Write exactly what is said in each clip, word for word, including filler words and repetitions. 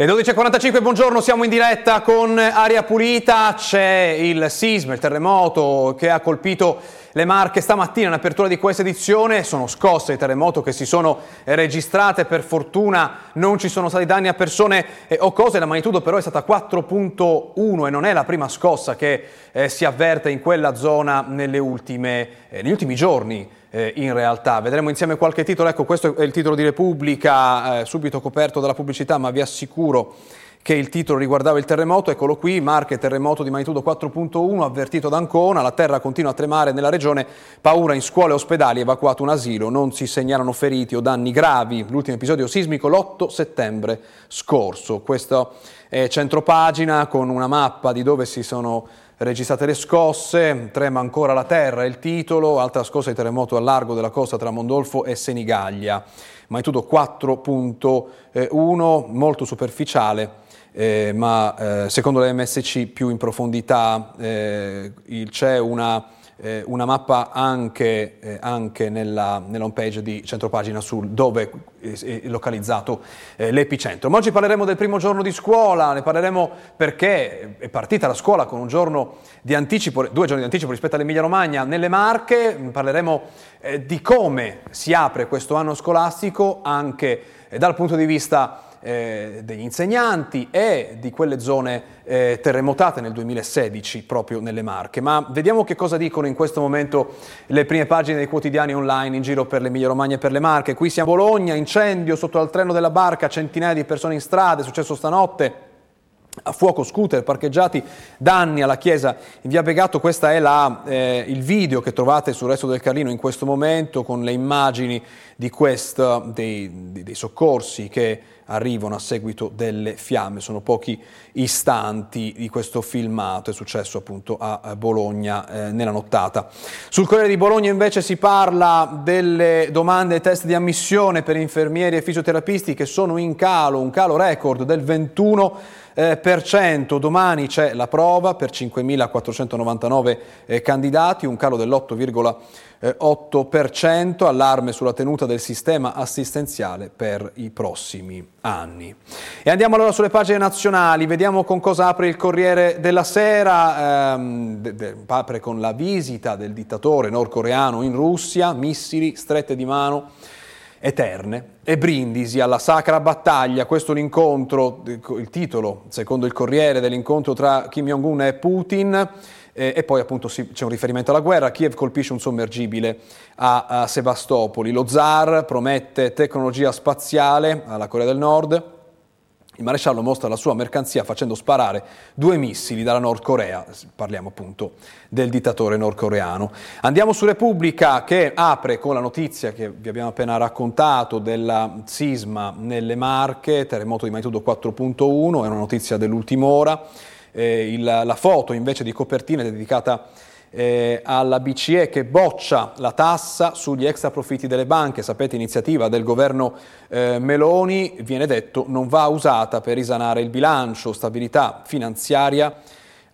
Le dodici e quarantacinque, buongiorno, siamo in diretta con Aria Pulita. C'è il sisma, il terremoto che ha colpito le Marche stamattina in apertura di questa edizione. Sono scosse di terremoto che si sono registrate, per fortuna non ci sono stati danni a persone o cose. La magnitudo però è stata quattro virgola uno e non è la prima scossa che eh, si avverte in quella zona nelle ultime, eh, negli ultimi giorni. Eh, in realtà vedremo insieme qualche titolo. Ecco, questo è il titolo di Repubblica, eh, subito coperto dalla pubblicità, ma vi assicuro che il titolo riguardava il terremoto. Eccolo qui: Marche, terremoto di magnitudo quattro virgola uno avvertito ad Ancona, la terra continua a tremare nella regione, paura in scuole e ospedali, evacuato un asilo, non si segnalano feriti o danni gravi. L'ultimo episodio sismico l'otto settembre scorso. Questo è Centropagina con una mappa di dove si sono registrate le scosse. Trema ancora la terra, il titolo. Altra scossa di terremoto al largo della costa tra Mondolfo e Senigallia, magnitudo quattro virgola uno, molto superficiale, eh, ma eh, secondo la M S C più in profondità. Eh, il, c'è una, eh, una mappa anche, eh, anche nella, nella home page di Centropagina sul dove è localizzato eh, l'epicentro. Ma oggi parleremo del primo giorno di scuola, ne parleremo perché è partita la scuola con un giorno di anticipo, due giorni di anticipo rispetto all'Emilia Romagna. Nelle Marche parleremo eh, di come si apre questo anno scolastico anche eh, dal punto di vista Eh, degli insegnanti e di quelle zone eh, terremotate nel duemilasedici proprio nelle Marche. Ma vediamo che cosa dicono in questo momento le prime pagine dei quotidiani online in giro per l'Emilia Romagna e per le Marche. Qui siamo a Bologna, incendio sotto al treno della barca, centinaia di persone in strada, è successo stanotte. A fuoco scooter parcheggiati, danni alla chiesa in via Begato. Questa è la, eh, il video che trovate sul Resto del Carlino in questo momento, con le immagini di questa, dei, dei soccorsi che arrivano a seguito delle fiamme. Sono pochi istanti di questo filmato, è successo appunto a Bologna eh, nella nottata. Sul Corriere di Bologna invece si parla delle domande e test di ammissione per infermieri e fisioterapisti che sono in calo, un calo record del ventuno per cento. Domani c'è la prova per cinquemilaquattrocentonovantanove eh, candidati, un calo dell'otto virgola otto per cento. Allarme sulla tenuta del sistema assistenziale per i prossimi anni. E andiamo allora sulle pagine nazionali, vediamo con cosa apre il Corriere della Sera. Ehm, de, de, apre con la visita del dittatore nordcoreano in Russia, missili, strette di mano eterne e brindisi alla sacra battaglia. Questo l'incontro, il titolo secondo il Corriere dell'incontro tra Kim Jong-un e Putin. E poi appunto c'è un riferimento alla guerra. Kiev colpisce un sommergibile a Sebastopoli, lo zar promette tecnologia spaziale alla Corea del Nord, il maresciallo mostra la sua mercanzia facendo sparare due missili dalla Nord Corea. Parliamo appunto del dittatore nordcoreano. Andiamo su Repubblica, che apre con la notizia che vi abbiamo appena raccontato del sisma nelle Marche, terremoto di magnitudo quattro virgola uno, è una notizia dell'ultima ora. Eh, il, la foto invece di copertina è dedicata eh, alla B C E che boccia la tassa sugli extra profitti delle banche. Sapete, iniziativa del governo eh, Meloni, viene detto non va usata per risanare il bilancio, stabilità finanziaria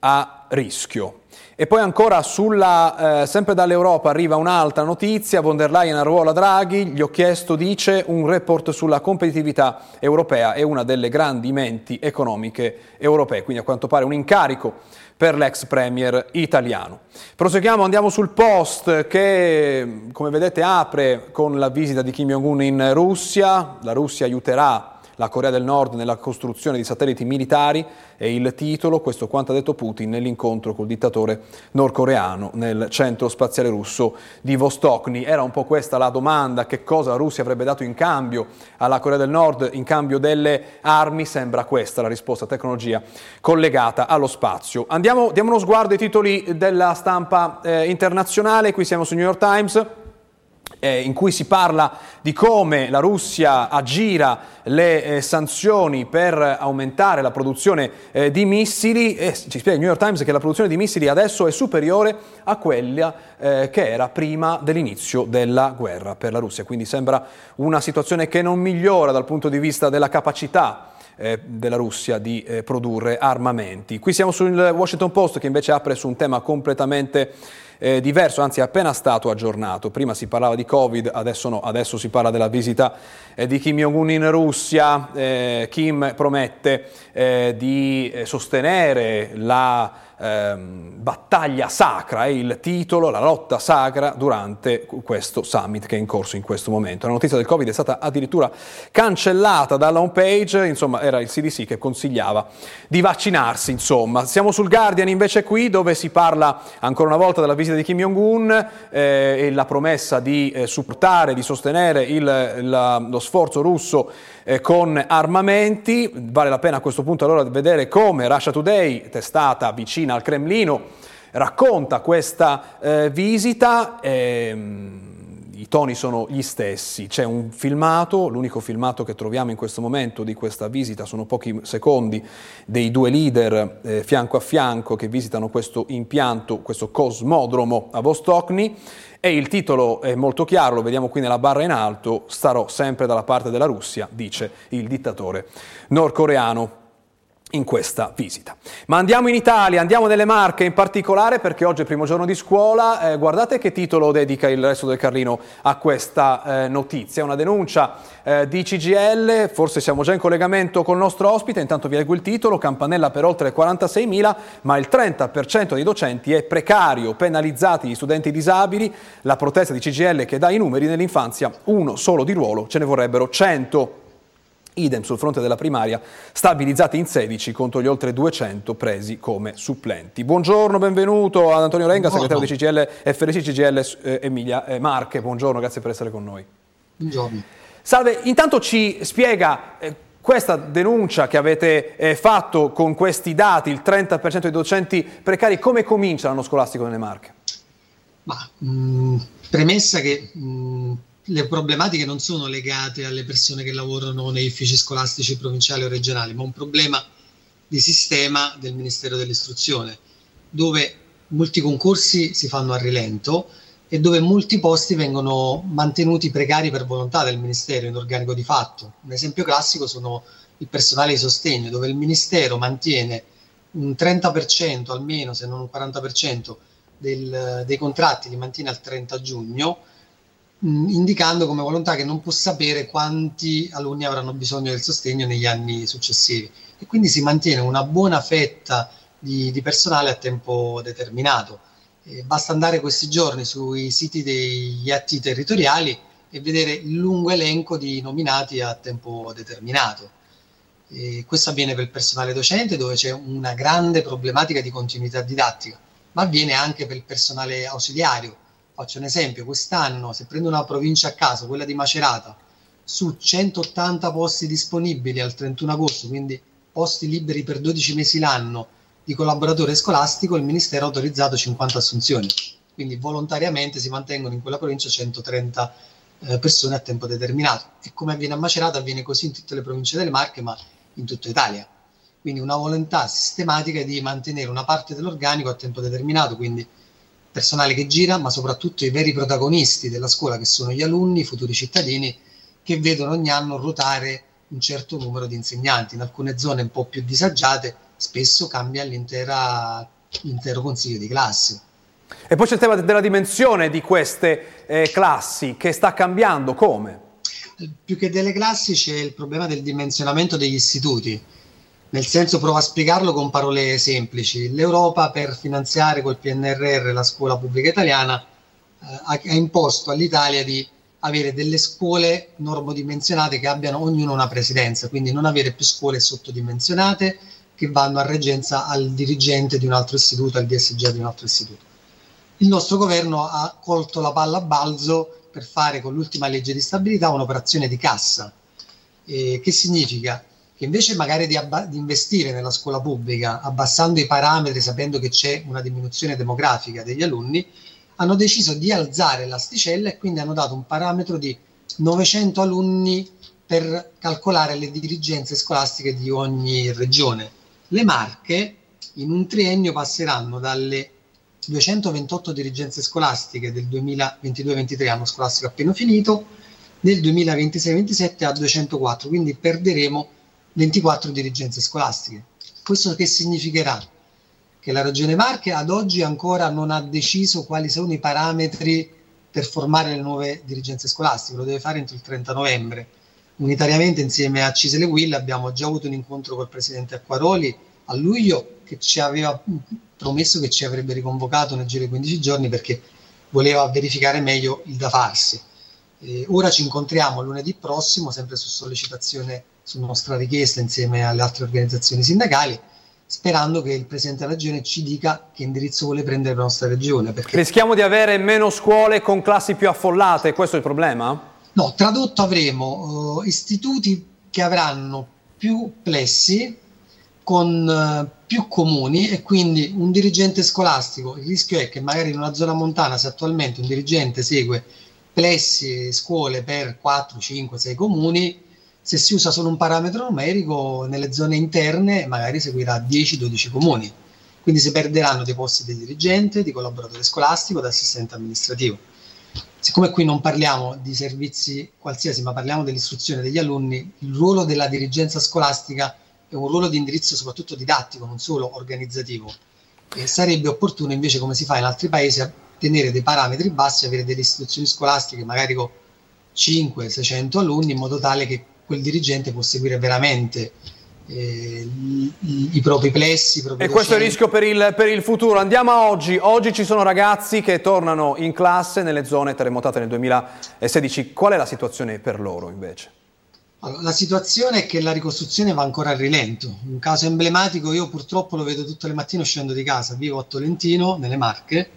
a rischio. E poi ancora sulla eh, sempre dall'Europa arriva un'altra notizia. Von der Leyen arruola Draghi, gli ho chiesto, dice, un report sulla competitività europea, è una delle grandi menti economiche europee, quindi a quanto pare un incarico per l'ex premier italiano. Proseguiamo, andiamo sul Post che, come vedete, apre con la visita di Kim Jong-un in Russia. La Russia aiuterà la Corea del Nord nella costruzione di satelliti militari, è il titolo. Questo quanto ha detto Putin nell'incontro col dittatore nordcoreano nel centro spaziale russo di Vostočnyj. Era un po' questa la domanda: che cosa la Russia avrebbe dato in cambio alla Corea del Nord, in cambio delle armi? Sembra questa la risposta: tecnologia collegata allo spazio. Andiamo, diamo uno sguardo ai titoli della stampa eh, internazionale. Qui siamo su New York Times, in cui si parla di come la Russia aggira le eh, sanzioni per aumentare la produzione eh, di missili. E ci spiega il New York Times che la produzione di missili adesso è superiore a quella eh, che era prima dell'inizio della guerra per la Russia. Quindi sembra una situazione che non migliora dal punto di vista della capacità eh, della Russia di eh, produrre armamenti. Qui siamo sul Washington Post, che invece apre su un tema completamente eh, diverso, anzi è appena stato aggiornato. Prima si parlava di Covid, adesso no, adesso si parla della visita eh, di Kim Jong-un in Russia. Eh, Kim promette eh, di sostenere la eh, battaglia sacra, il titolo, la lotta sacra durante questo summit che è in corso in questo momento. La notizia del Covid è stata addirittura cancellata dalla home page, insomma era il C D C che consigliava di vaccinarsi, insomma. Siamo sul Guardian invece qui, dove si parla ancora una volta della visita di Kim Jong-un eh, e la promessa di eh, supportare, di sostenere il, la, lo sforzo russo eh, con armamenti. Vale la pena a questo punto allora vedere come Russia Today, testata vicina al Cremlino, racconta questa eh, visita. Ehm, I toni sono gli stessi, c'è un filmato, l'unico filmato che troviamo in questo momento di questa visita, sono pochi secondi dei due leader eh, fianco a fianco che visitano questo impianto, questo cosmodromo a Vostočnyj, e il titolo è molto chiaro, lo vediamo qui nella barra in alto: starò sempre dalla parte della Russia, dice il dittatore nordcoreano in questa visita. Ma andiamo in Italia, andiamo nelle Marche in particolare, perché oggi è il primo giorno di scuola. Eh, guardate che titolo dedica il Resto del Carlino a questa eh, notizia, una denuncia eh, di C G I L, forse siamo già in collegamento col nostro ospite, intanto vi leggo il titolo: campanella per oltre quarantaseimila, ma il trenta per cento dei docenti è precario, penalizzati gli studenti disabili, la protesta di C G I L che dà i numeri: nell'infanzia uno solo di ruolo, ce ne vorrebbero cento. Idem sul fronte della primaria, stabilizzati in sedici contro gli oltre duecento presi come supplenti. Buongiorno, benvenuto ad Antonio Renga, buongiorno, segretario di C G I L, Flc-Cgil eh, Emilia eh, Marche. Buongiorno, grazie per essere con noi. Buongiorno. Salve, intanto ci spiega eh, questa denuncia che avete eh, fatto con questi dati, il trenta per cento dei docenti precari. Come comincia l'anno scolastico nelle Marche? Ma, mh, premessa che... Mh... le problematiche non sono legate alle persone che lavorano negli uffici scolastici provinciali o regionali, ma un problema di sistema del Ministero dell'Istruzione, dove molti concorsi si fanno a rilento e dove molti posti vengono mantenuti precari per volontà del Ministero, in organico di fatto. Un esempio classico sono il personale di sostegno, dove il Ministero mantiene un trenta per cento, almeno se non un quaranta per cento, del, dei contratti, li mantiene al trenta giugno, indicando come volontà che non può sapere quanti alunni avranno bisogno del sostegno negli anni successivi, e quindi si mantiene una buona fetta di, di personale a tempo determinato. E basta andare questi giorni sui siti degli atti territoriali e vedere il lungo elenco di nominati a tempo determinato. E questo avviene per il personale docente, dove c'è una grande problematica di continuità didattica, ma avviene anche per il personale ausiliario. Faccio un esempio: quest'anno, se prendo una provincia a caso, quella di Macerata, su centottanta posti disponibili al trentuno agosto, quindi posti liberi per dodici mesi l'anno di collaboratore scolastico, il Ministero ha autorizzato cinquanta assunzioni, quindi volontariamente si mantengono in quella provincia centotrenta eh, persone a tempo determinato. E come avviene a Macerata avviene così in tutte le province delle Marche, ma in tutta Italia. Quindi una volontà sistematica di mantenere una parte dell'organico a tempo determinato, quindi personale che gira, ma soprattutto i veri protagonisti della scuola, che sono gli alunni, i futuri cittadini, che vedono ogni anno ruotare un certo numero di insegnanti. In alcune zone un po' più disagiate spesso cambia l'intera, l'intero consiglio di classe. E poi c'è il tema della dimensione di queste eh, classi, che sta cambiando. Come? Più che delle classi c'è il problema del dimensionamento degli istituti. Nel senso, provo a spiegarlo con parole semplici. L'Europa, per finanziare col P N R R la scuola pubblica italiana, eh, ha, ha imposto all'Italia di avere delle scuole normodimensionate che abbiano ognuna una presidenza, quindi non avere più scuole sottodimensionate che vanno a reggenza al dirigente di un altro istituto, al D S G A di un altro istituto. Il nostro governo ha colto la palla a balzo per fare con l'ultima legge di stabilità un'operazione di cassa, eh, che significa che invece magari di, abba- di investire nella scuola pubblica, abbassando i parametri, sapendo che c'è una diminuzione demografica degli alunni, hanno deciso di alzare l'asticella e quindi hanno dato un parametro di novecento alunni per calcolare le dirigenze scolastiche di ogni regione. Le Marche in un triennio passeranno dalle duecentoventotto dirigenze scolastiche del duemilaventidue ventitré, anno scolastico appena finito, del duemilaventisei ventisette a duecentoquattro, quindi perderemo ventiquattro dirigenze scolastiche. Questo che significherà? che la Regione Marche ad oggi ancora non ha deciso quali sono i parametri per formare le nuove dirigenze scolastiche, lo deve fare entro il trenta novembre. Unitariamente insieme a Cisl e Will abbiamo già avuto un incontro col presidente Acquaroli a luglio, che ci aveva promesso che ci avrebbe riconvocato nel giro di quindici giorni perché voleva verificare meglio il da farsi. E ora ci incontriamo lunedì prossimo, sempre su sollecitazione, su nostra richiesta, insieme alle altre organizzazioni sindacali, sperando che il Presidente della Regione ci dica che indirizzo vuole prendere la nostra Regione. Perché rischiamo di avere meno scuole con classi più affollate, questo è il problema? No, tradotto avremo uh, istituti che avranno più plessi, con uh, più comuni, e quindi un dirigente scolastico, il rischio è che magari in una zona montana, se attualmente un dirigente segue plessi e scuole per quattro, cinque, sei comuni, se si usa solo un parametro numerico nelle zone interne magari seguirà dieci, dodici comuni, quindi si perderanno dei posti di dirigente, di collaboratore scolastico, di assistente amministrativo. Siccome qui non parliamo di servizi qualsiasi, ma parliamo dell'istruzione degli alunni, il ruolo della dirigenza scolastica è un ruolo di indirizzo soprattutto didattico, non solo organizzativo, e sarebbe opportuno invece, come si fa in altri paesi, tenere dei parametri bassi, avere delle istituzioni scolastiche magari con cinquecento seicento alunni, in modo tale che quel dirigente può seguire veramente eh, i, i, i propri plessi. I propri e docenti. Questo è il rischio per il, per il futuro. Andiamo a oggi. Oggi ci sono ragazzi che tornano in classe nelle zone terremotate nel duemilasedici. Qual è la situazione per loro invece? Allora, la situazione è che la ricostruzione va ancora a rilento. Un caso emblematico, io purtroppo lo vedo tutte le mattine uscendo di casa. Vivo a Tolentino, nelle Marche,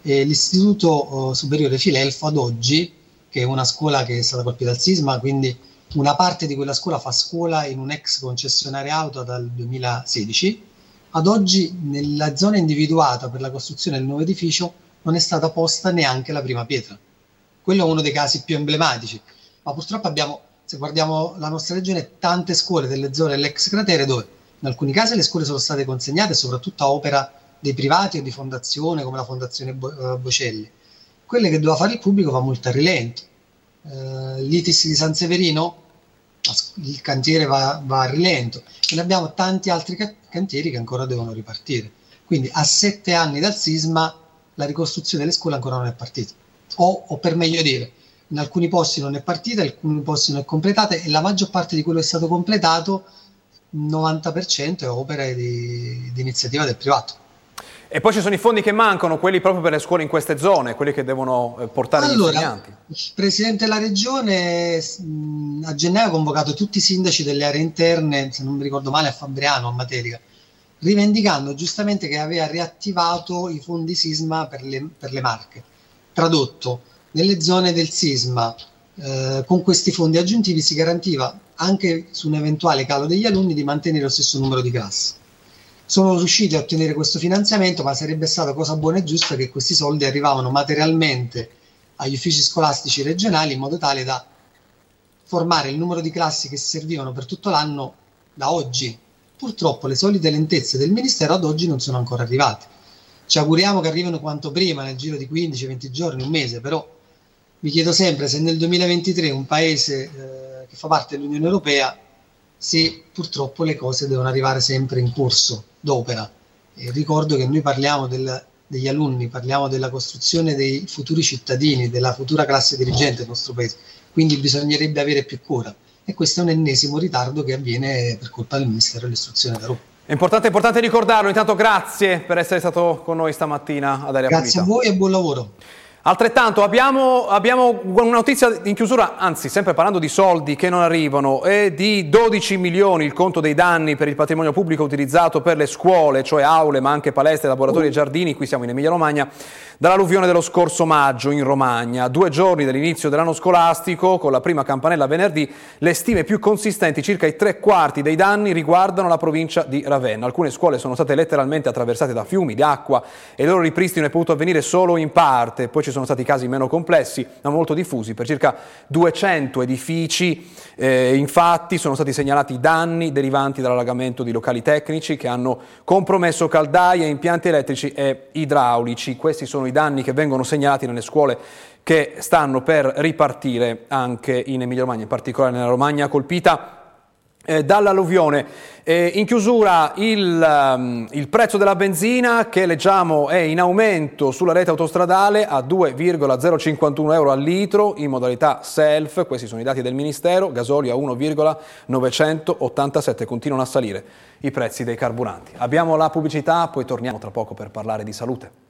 e l'Istituto eh, Superiore Filelfo ad oggi, che è una scuola che è stata colpita dal sisma, quindi una parte di quella scuola fa scuola in un ex concessionario auto dal duemilasedici. Ad oggi nella zona individuata per la costruzione del nuovo edificio non è stata posta neanche la prima pietra. Quello è uno dei casi più emblematici. Ma purtroppo abbiamo, se guardiamo la nostra regione, tante scuole delle zone dell'ex cratere dove in alcuni casi le scuole sono state consegnate soprattutto a opera dei privati o di fondazione come la fondazione Bo- Bocelli. Quelle che doveva fare il pubblico va molto a rilento. Uh, l'Itis di San Severino, il cantiere va, va a rilento, e ne abbiamo tanti altri ca- cantieri che ancora devono ripartire. Quindi a sette anni dal sisma la ricostruzione delle scuole ancora non è partita, o, o per meglio dire, in alcuni posti non è partita, in alcuni posti non è completata, e la maggior parte di quello che è stato completato, il novanta per cento, è opera di, di iniziativa del privato. E poi ci sono i fondi che mancano, quelli proprio per le scuole in queste zone, quelli che devono portare allora, gli insegnanti. Il Presidente della Regione mh, a gennaio ha convocato tutti i sindaci delle aree interne, se non mi ricordo male a Fabriano, a Materica, rivendicando giustamente che aveva riattivato i fondi sisma per le, per le Marche. Tradotto, nelle zone del sisma eh, con questi fondi aggiuntivi si garantiva anche su un eventuale calo degli alunni di mantenere lo stesso numero di classi. Sono riusciti a ottenere questo finanziamento, ma sarebbe stata cosa buona e giusta che questi soldi arrivavano materialmente agli uffici scolastici regionali, in modo tale da formare il numero di classi che servivano per tutto l'anno da oggi. Purtroppo le solite lentezze del Ministero ad oggi non sono ancora arrivate. Ci auguriamo che arrivino quanto prima, nel giro di quindici venti giorni, un mese, però mi chiedo sempre se nel duemilaventitré un paese eh, che fa parte dell'Unione Europea, se purtroppo le cose devono arrivare sempre in corso d'opera. E ricordo che noi parliamo del, degli alunni, parliamo della costruzione dei futuri cittadini, della futura classe dirigente del nostro paese, quindi bisognerebbe avere più cura, e questo è un ennesimo ritardo che avviene per colpa del Ministero dell'Istruzione da Roma. È importante, importante ricordarlo. Intanto grazie per essere stato con noi stamattina ad Aria Pulita. Grazie a voi e buon lavoro. Altrettanto, abbiamo, abbiamo una notizia in chiusura, anzi sempre parlando di soldi che non arrivano, è di dodici milioni il conto dei danni per il patrimonio pubblico utilizzato per le scuole, cioè aule ma anche palestre, laboratori e giardini, qui siamo in Emilia Romagna, dall'alluvione dello scorso maggio in Romagna. Due giorni dall'inizio dell'anno scolastico, con la prima campanella venerdì, le stime più consistenti, circa i tre quarti dei danni, riguardano la provincia di Ravenna. Alcune scuole sono state letteralmente attraversate da fiumi, da acqua, e il loro ripristino è potuto avvenire solo in parte. Poi ci sono sono stati casi meno complessi ma molto diffusi per circa duecento edifici. Eh, infatti sono stati segnalati danni derivanti dall'allagamento di locali tecnici che hanno compromesso caldaie, impianti elettrici e idraulici. Questi sono i danni che vengono segnalati nelle scuole che stanno per ripartire anche in Emilia Romagna, in particolare nella Romagna colpita eh, dall'alluvione. Eh, in chiusura il, um, il prezzo della benzina, che leggiamo è in aumento sulla rete autostradale a due virgola zero cinquantuno euro al litro in modalità self, questi sono i dati del Ministero, gasolio a uno virgola novecentottantasette, continuano a salire i prezzi dei carburanti. Abbiamo la pubblicità, poi torniamo tra poco per parlare di salute.